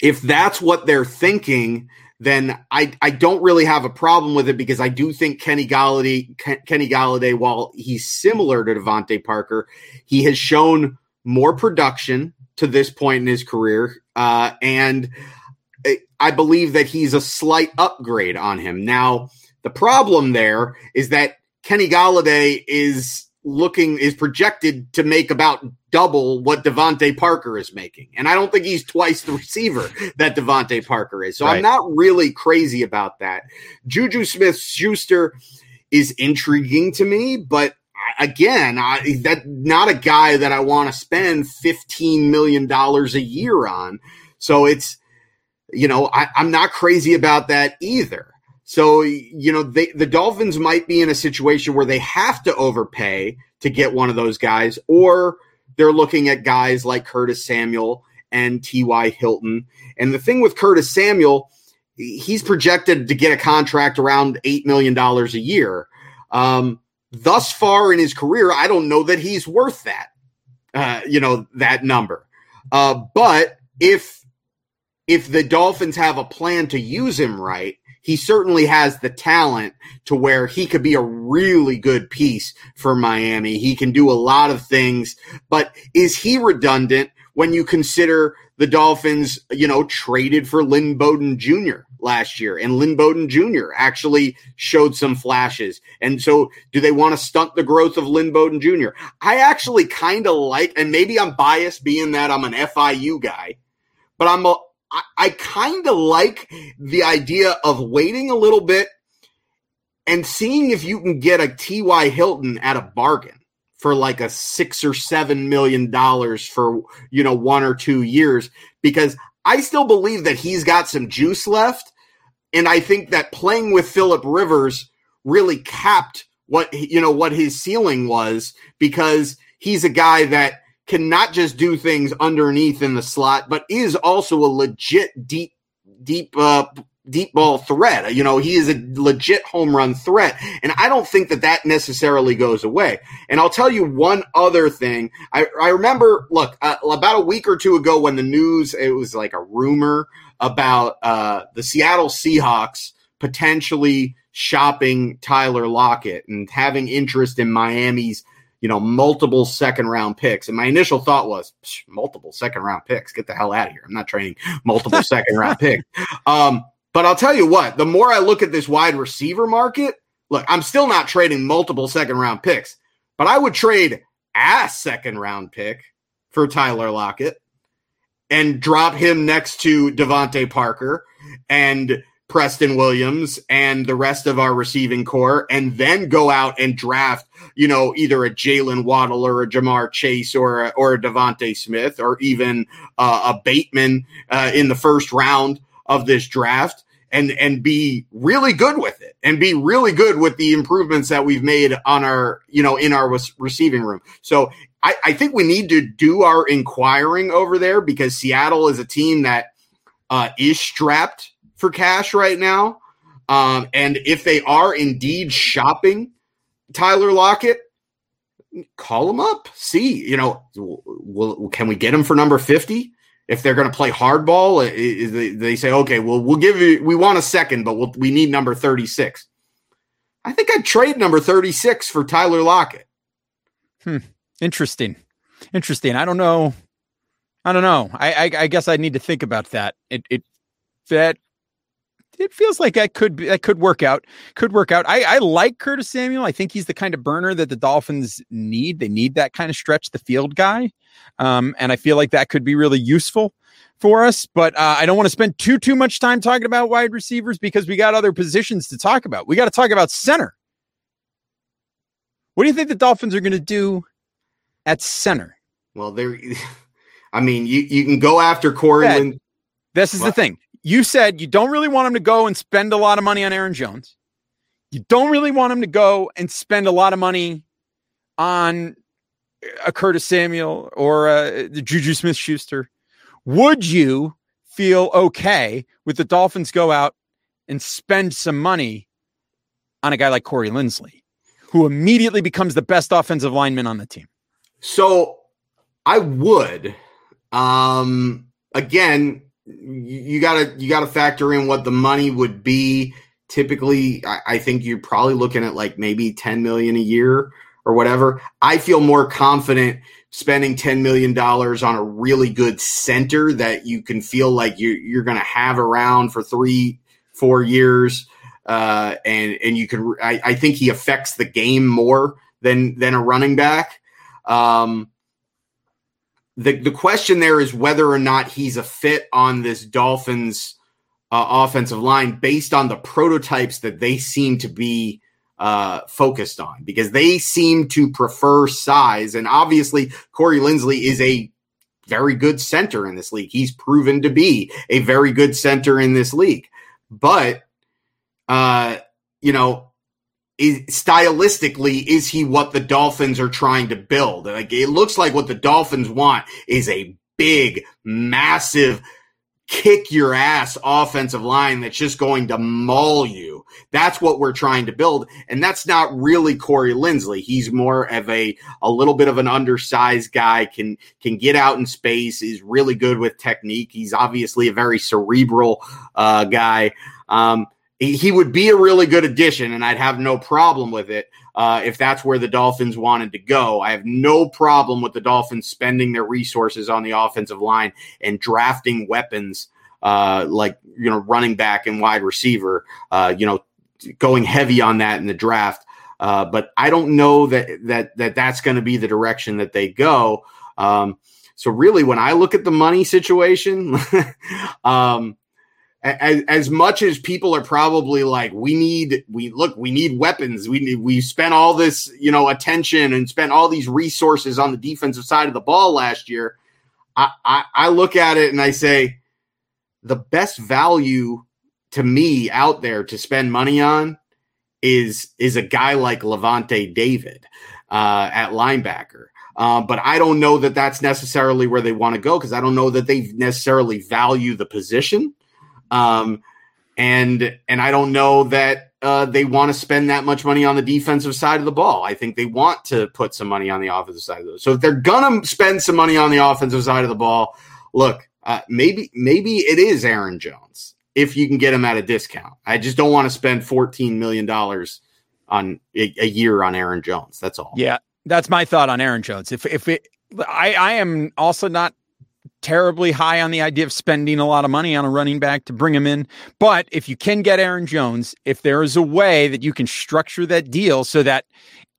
if that's what they're thinking, then I, I don't really have a problem with it, because I do think Kenny Golladay, Ken, Kenny Golladay, while he's similar to Devontae Parker, he has shown more production to this point in his career. Uh, and I believe that he's a slight upgrade on him. Now, the problem there is that Kenny Golladay is looking, is projected to make about double what Devontae Parker is making. And I don't think he's twice the receiver that Devontae Parker is. So right. I'm not really crazy about that. Juju Smith-Schuster is intriguing to me, but Again, I, that not a guy that I want to spend fifteen million dollars a year on. So it's, you know, I, I'm not crazy about that either. So, you know, they, the Dolphins might be in a situation where they have to overpay to get one of those guys, or they're looking at guys like Curtis Samuel and T Y. Hilton. And the thing with Curtis Samuel, he's projected to get a contract around eight million dollars a year. Um, Thus far in his career, I don't know that he's worth that, uh, you know, that number. Uh, but if if the Dolphins have a plan to use him right, he certainly has the talent to where he could be a really good piece for Miami. He can do a lot of things. But is he redundant when you consider the Dolphins, you know, traded for Lynn Bowden Junior last year, and Lynn Bowden Junior actually showed some flashes? And so do they want to stunt the growth of Lynn Bowden Junior? I actually kind of like, and maybe I'm biased being that I'm an F I U guy, but I'm a, I, I kind of like the idea of waiting a little bit and seeing if you can get a T Y. Hilton at a bargain for like a six or seven million dollars for, you know, one or two years, because I still believe that he's got some juice left. And I think that playing with Philip Rivers really capped what, you know, what his ceiling was, because he's a guy that can not just do things underneath in the slot, but is also a legit deep, deep, uh, deep ball threat. You know, he is a legit home run threat. And I don't think that that necessarily goes away. And I'll tell you one other thing. I, I remember, look, uh, about a week or two ago when the news, it was like a rumor about uh, the Seattle Seahawks potentially shopping Tyler Lockett and having interest in Miami's, you know, multiple second round picks. And my initial thought was, multiple second round picks, get the hell out of here. I'm not trading multiple second round picks. Um, But I'll tell you what, the more I look at this wide receiver market, look, I'm still not trading multiple second-round picks, but I would trade a second-round pick for Tyler Lockett and drop him next to Devontae Parker and Preston Williams and the rest of our receiving core, and then go out and draft, you know, either a Jalen Waddle or a Jamar Chase or a, or a Devontae Smith or even uh, a Bateman uh, in the first round of this draft, and and be really good with it, and be really good with the improvements that we've made on our, you know, in our receiving room. So I, I think we need to do our inquiring over there, because Seattle is a team that uh, is strapped for cash right now. Um, and if they are indeed shopping Tyler Lockett, call him up, see, you know, will, can we get him for number fifty? If they're going to play hardball, they say, okay, well, we'll give you, we want a second, but we'll, we need number thirty-six. I think I'd trade number thirty-six for Tyler Lockett. Hmm. Interesting. Interesting. I don't know. I don't know. I, I, I guess I need to think about that. It, it, that it feels like that could be, that could work out, could work out. I, I like Curtis Samuel. I think he's the kind of burner that the Dolphins need. They need that kind of stretch the field guy. Um, and I feel like that could be really useful for us, but uh, I don't want to spend too, too much time talking about wide receivers, because we got other positions to talk about. We got to talk about center. What do you think the Dolphins are going to do at center? Well, they're, I mean, you, you can go after Corey. Lin- this is what? The thing. You said you don't really want him to go and spend a lot of money on Aaron Jones. You don't really want him to go and spend a lot of money on a Curtis Samuel or a, the Juju Smith-Schuster. Would you feel okay with the Dolphins go out and spend some money on a guy like Corey Linsley, who immediately becomes the best offensive lineman on the team? So I would. Um, again, you gotta, you gotta factor in what the money would be. Typically, I, I think you're probably looking at like maybe ten million dollars a year or whatever. I feel more confident spending ten million dollars on a really good center that you can feel like you, you're going to have around for three, four years. Uh, and, and you can, I, I think he affects the game more than, than a running back. Um, the, the question there is whether or not he's a fit on this Dolphins uh, offensive line based on the prototypes that they seem to be Uh, focused on, because they seem to prefer size. And obviously Corey Linsley is a very good center in this league. He's proven to be a very good center in this league, but uh, you know, is, stylistically, is he what the Dolphins are trying to build? Like, it looks like what the Dolphins want is a big, massive, kick your ass offensive line that's just going to maul you. That's what we're trying to build. And that's not really Corey Linsley. He's more of a, a little bit of an undersized guy, can, can get out in space, is really good with technique. He's obviously a very cerebral uh, guy. Um, he, he would be a really good addition, and I'd have no problem with it. Uh, if that's where the Dolphins wanted to go, I have no problem with the Dolphins spending their resources on the offensive line and drafting weapons uh, like, you know, running back and wide receiver, uh, you know, going heavy on that in the draft. Uh, but I don't know that that, that that's going to be the direction that they go. Um, so really, when I look at the money situation, um, As, as much as people are probably like, we need, we look, we need weapons. We need, we spent all this, you know, attention and spent all these resources on the defensive side of the ball last year. I, I, I look at it and I say, the best value to me out there to spend money on is is a guy like Lavonte David uh, at linebacker. Uh, but I don't know that that's necessarily where they want to go, because I don't know that they necessarily value the position. Um, and and I don't know that uh, they want to spend that much money on the defensive side of the ball. I think they want to put some money on the offensive side of those. So if they're going to spend some money on the offensive side of the ball, look, uh, maybe maybe it is Aaron Jones if you can get him at a discount. I just don't want to spend fourteen million dollars on a, a year on Aaron Jones. That's all. Yeah. That's my thought on Aaron Jones. If if it, I, I am also not terribly high on the idea of spending a lot of money on a running back to bring him in. But if you can get Aaron Jones, if there is a way that you can structure that deal so that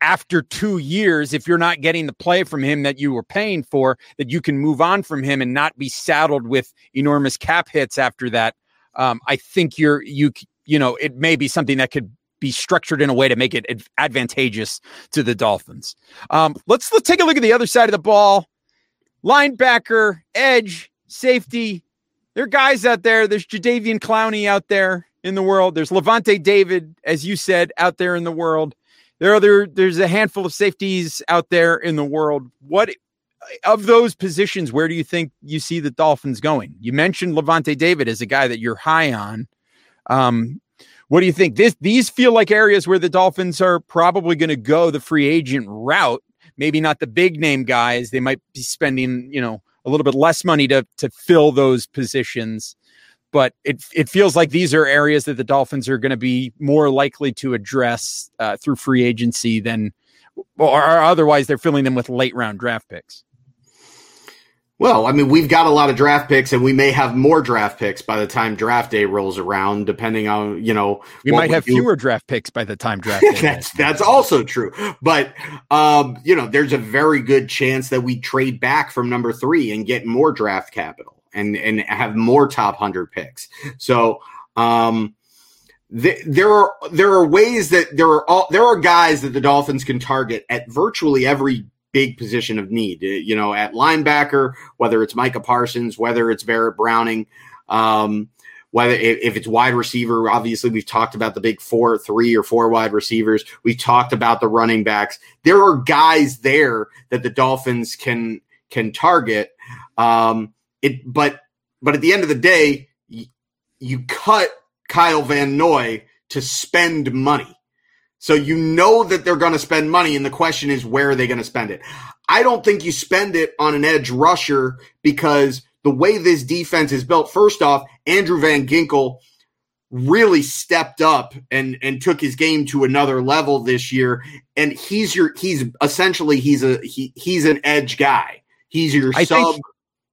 after two years, if you're not getting the play from him that you were paying for, that you can move on from him and not be saddled with enormous cap hits after that. Um, I think you're you you know it may be something that could be structured in a way to make it ad- advantageous to the Dolphins. Um, let's let's take a look at the other side of the ball. Linebacker, edge, safety. There are guys out there. There's Jadavian Clowney out there in the world. There's Lavonte David, as you said, out there in the world. There are other. There's a handful of safeties out there in the world. What of those positions? Where do you think you see the Dolphins going? You mentioned Lavonte David as a guy that you're high on. Um, What do you think? This, these feel like areas where the Dolphins are probably going to go the free agent route. Maybe not the big name guys. They might be spending, you know, a little bit less money to to fill those positions. But it it feels like these are areas that the Dolphins are going to be more likely to address uh, through free agency than, or otherwise they're filling them with late round draft picks. Well, I mean, we've got a lot of draft picks, and we may have more draft picks by the time draft day rolls around, depending on, you know. We might we have do. fewer draft picks by the time draft day. that's, that's also true. But, um, you know, there's a very good chance that we trade back from number three and get more draft capital and, and have more top one hundred picks. So um, th- there are there are ways that there are all, there are guys that the Dolphins can target at virtually every big position of need, you know, at linebacker, whether it's Micah Parsons, whether it's Barrett Browning, um, whether if it's wide receiver. Obviously, we've talked about the big four, three or four wide receivers. We've talked about the running backs. There are guys there that the Dolphins can can target. Um, it, but but at the end of the day, you, you cut Kyle Van Noy to spend money. So you know that they're going to spend money, and the question is, where are they going to spend it? I don't think you spend it on an edge rusher, because the way this defense is built, first off, Andrew Van Ginkel really stepped up and, and took his game to another level this year. And he's your, he's essentially, he's a, he, he's an edge guy. He's your I sub think-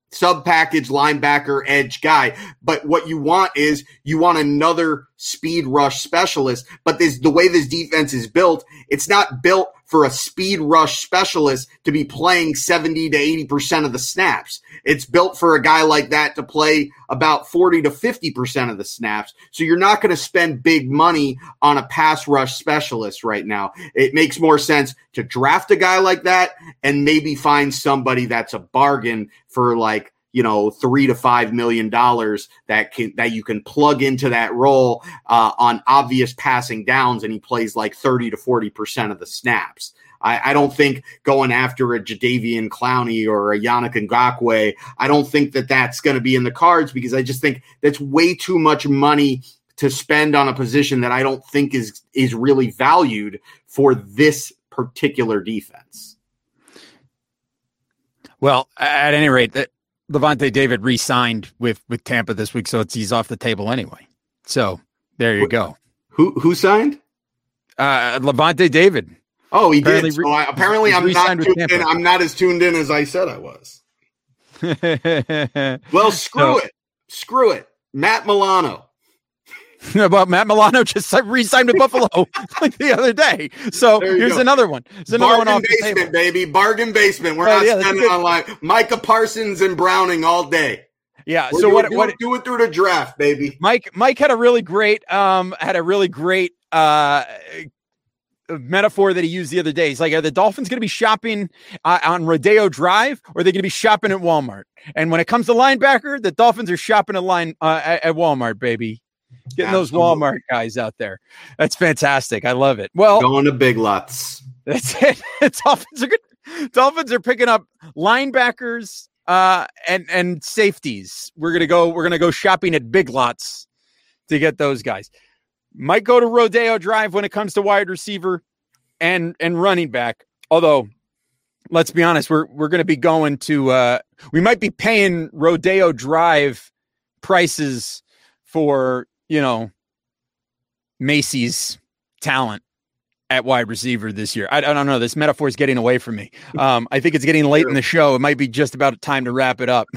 sub package linebacker edge guy. But what you want is you want another speed rush specialist. But this, the way this defense is built, it's not built for a speed rush specialist to be playing seventy to eighty percent of the snaps. It's built for a guy like that to play about forty to fifty percent of the snaps. So you're not going to spend big money on a pass rush specialist right now. It makes more sense to draft a guy like that and maybe find somebody that's a bargain for, like, you know, three to five million dollars that can, that you can plug into that role uh, on obvious passing downs, and he plays like thirty to forty percent of the snaps. I, I don't think going after a Jadavian Clowney or a Yannick Ngakoue, I don't think that that's going to be in the cards, because I just think that's way too much money to spend on a position that I don't think is is really valued for this particular defense. Well, at any rate, that. Lavonte David re-signed with, with Tampa this week, so it's, he's off the table anyway. So there you go. Who who signed? Uh, Lavonte David. Oh, he apparently did. So I, apparently, I'm not tuned in. I'm not as tuned in as I said I was. Well, screw so, it. Screw it. Matt Milano. About Matt Milano just re-signed with Buffalo like the other day. So here's go. another one. Here's another Bargain one off basement, the table. baby. Bargain basement. We're oh, not yeah, spending on live. Micah Parsons and Browning all day. Yeah. We're so doing, what? Doing, what? Do it through the draft, baby. Mike. Mike had a really great. Um. Had a really great. Uh. metaphor that he used the other day. He's like, are the Dolphins going to be shopping uh, on Rodeo Drive, or are they going to be shopping at Walmart? And when it comes to linebacker, the Dolphins are shopping at line uh, at Walmart, baby. Getting Absolutely. Those Walmart guys out there. That's fantastic. I love it. Well, going to Big Lots. That's it. Dolphins are good. Dolphins are picking up linebackers uh, and and safeties. We're gonna go. We're gonna go shopping at Big Lots to get those guys. Might go to Rodeo Drive when it comes to wide receiver and and running back. Although, let's be honest, we're we're gonna be going to. Uh, we might be paying Rodeo Drive prices for, you know, Macy's talent at wide receiver this year. I, I don't know. This metaphor is getting away from me. Um, I think it's getting late in the show. It might be just about time to wrap it up.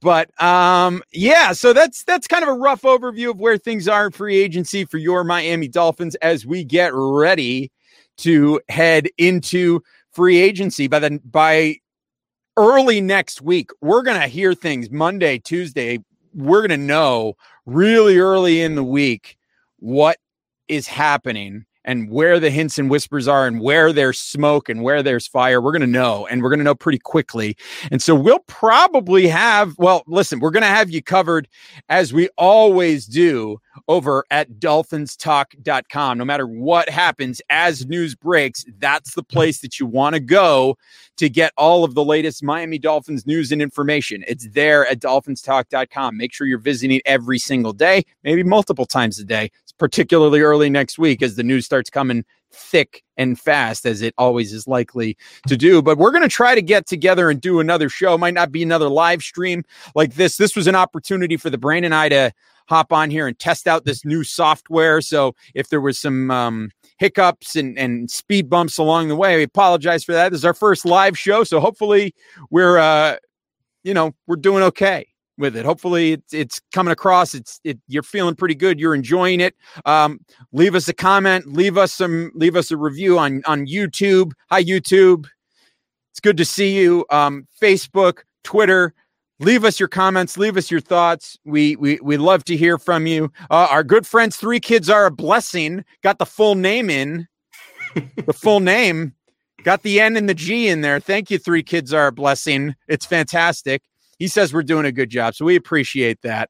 But um, yeah, so that's, that's kind of a rough overview of where things are in free agency for your Miami Dolphins as we get ready to head into free agency. By the, by early next week, we're going to hear things Monday, Tuesday. We're going to know really early in the week what is happening and where the hints and whispers are and where there's smoke and where there's fire. We're going to know, and we're going to know pretty quickly. And so we'll probably have, well, listen, we're going to have you covered as we always do over at Dolphins Talk dot com. No matter what happens as news breaks, that's the place that you want to go to get all of the latest Miami Dolphins news and information. It's there at Dolphins Talk dot com. Make sure you're visiting every single day, maybe multiple times a day, particularly early next week as the news starts coming thick and fast, as it always is likely to do. But we're going to try to get together and do another show. It might not be another live stream like this. This was an opportunity for the brain and I to hop on here and test out this new software. So if there was some um, hiccups and, and speed bumps along the way, we apologize for that. This is our first live show. So hopefully we're, uh, you know, we're doing okay with it. Hopefully it's, it's coming across. It's, it, you're feeling pretty good. You're enjoying it. Um, leave us a comment, leave us some, leave us a review on, on YouTube. Hi, YouTube. It's good to see you. Um, Facebook, Twitter, leave us your comments, leave us your thoughts. We, we, we love to hear from you. Uh, our good friends, Three Kids Are a Blessing, got the full name in the full name, got the N and the G in there. Thank you. Three Kids Are a Blessing. It's fantastic. He says we're doing a good job, so we appreciate that.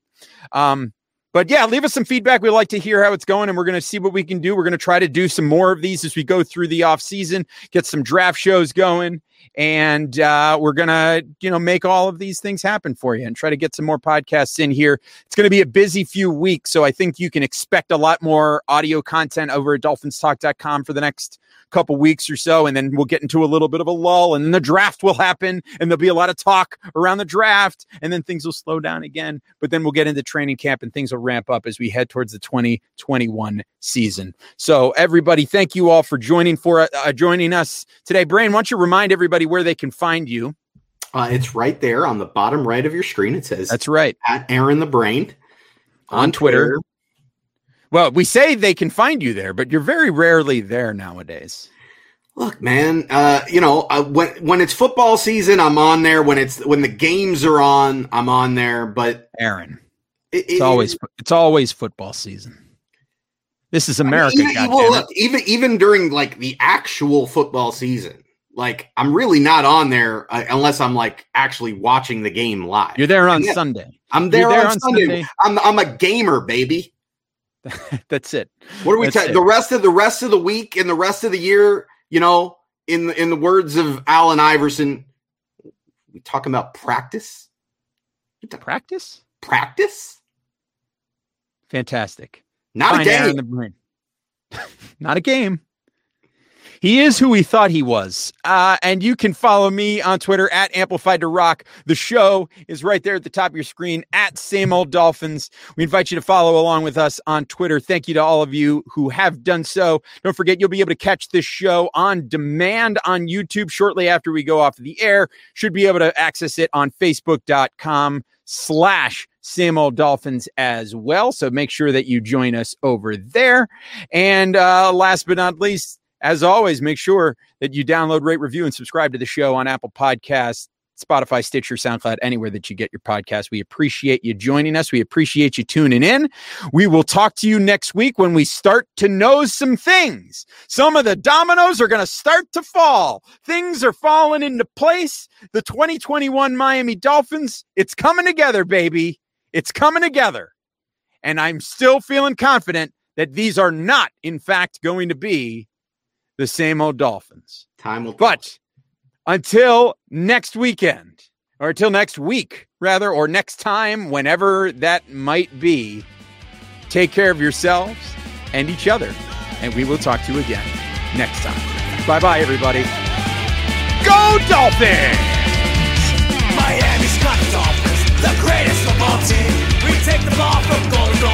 Um, but, yeah, leave us some feedback. We like to hear how it's going, and we're going to see what we can do. We're going to try to do some more of these as we go through the offseason, get some draft shows going, and uh, we're going to, you know, make all of these things happen for you and try to get some more podcasts in here. It's going to be a busy few weeks, so I think you can expect a lot more audio content over at Dolphins Talk dot com for the next couple weeks or so, and then we'll get into a little bit of a lull, and then the draft will happen, and there'll be a lot of talk around the draft, and then things will slow down again, but then we'll get into training camp and things will ramp up as we head towards the twenty twenty-one season. So everybody, thank you all for joining for uh, joining us today. Brian, why don't you remind everybody where they can find you? Uh, it's right there on the bottom right of your screen. It says that's right, at Aaron the Brain on, on Twitter. Twitter. Well, we say they can find you there, but you're very rarely there nowadays. Look, man, uh, you know, uh, when when it's football season, I'm on there. When it's when the games are on, I'm on there. But Aaron, it, it's it, always it's always football season. This is America. I mean, even, well, look, even even during like the actual football season, like I'm really not on there uh, unless I'm like actually watching the game live. You're there on yeah, Sunday. I'm there, there on, on Sunday. Sunday. I'm I'm a gamer, baby. That's it. What are we talking? The rest of the rest of the week and the rest of the year, you know, in the, in the words of Allen Iverson, we talking about practice. Practice? Practice? Fantastic. Not a game. In the brain. Not a game. He is who he thought he was. Uh, and you can follow me on Twitter at Amplified to Rock. The show is right there at the top of your screen at Same Old Dolphins. We invite you to follow along with us on Twitter. Thank you to all of you who have done so. Don't forget, you'll be able to catch this show on demand on YouTube shortly after we go off the air. Should be able to access it on Facebook.com slash Same Old Dolphins as well. So make sure that you join us over there. And uh, last but not least, as always, make sure that you download, rate, review, and subscribe to the show on Apple Podcasts, Spotify, Stitcher, SoundCloud, anywhere that you get your podcast. We appreciate you joining us. We appreciate you tuning in. We will talk to you next week when we start to know some things. Some of the dominoes are going to start to fall. Things are falling into place. The twenty twenty-one Miami Dolphins, it's coming together, baby. It's coming together. And I'm still feeling confident that these are not, in fact, going to be the same old Dolphins. Time will tell. But until next weekend, or until next week, rather, or next time, whenever that might be, take care of yourselves and each other, and we will talk to you again next time. Bye-bye, everybody. Go Dolphins! Miami's got Dolphins, the greatest of all teams. We take the ball from Golden Goal.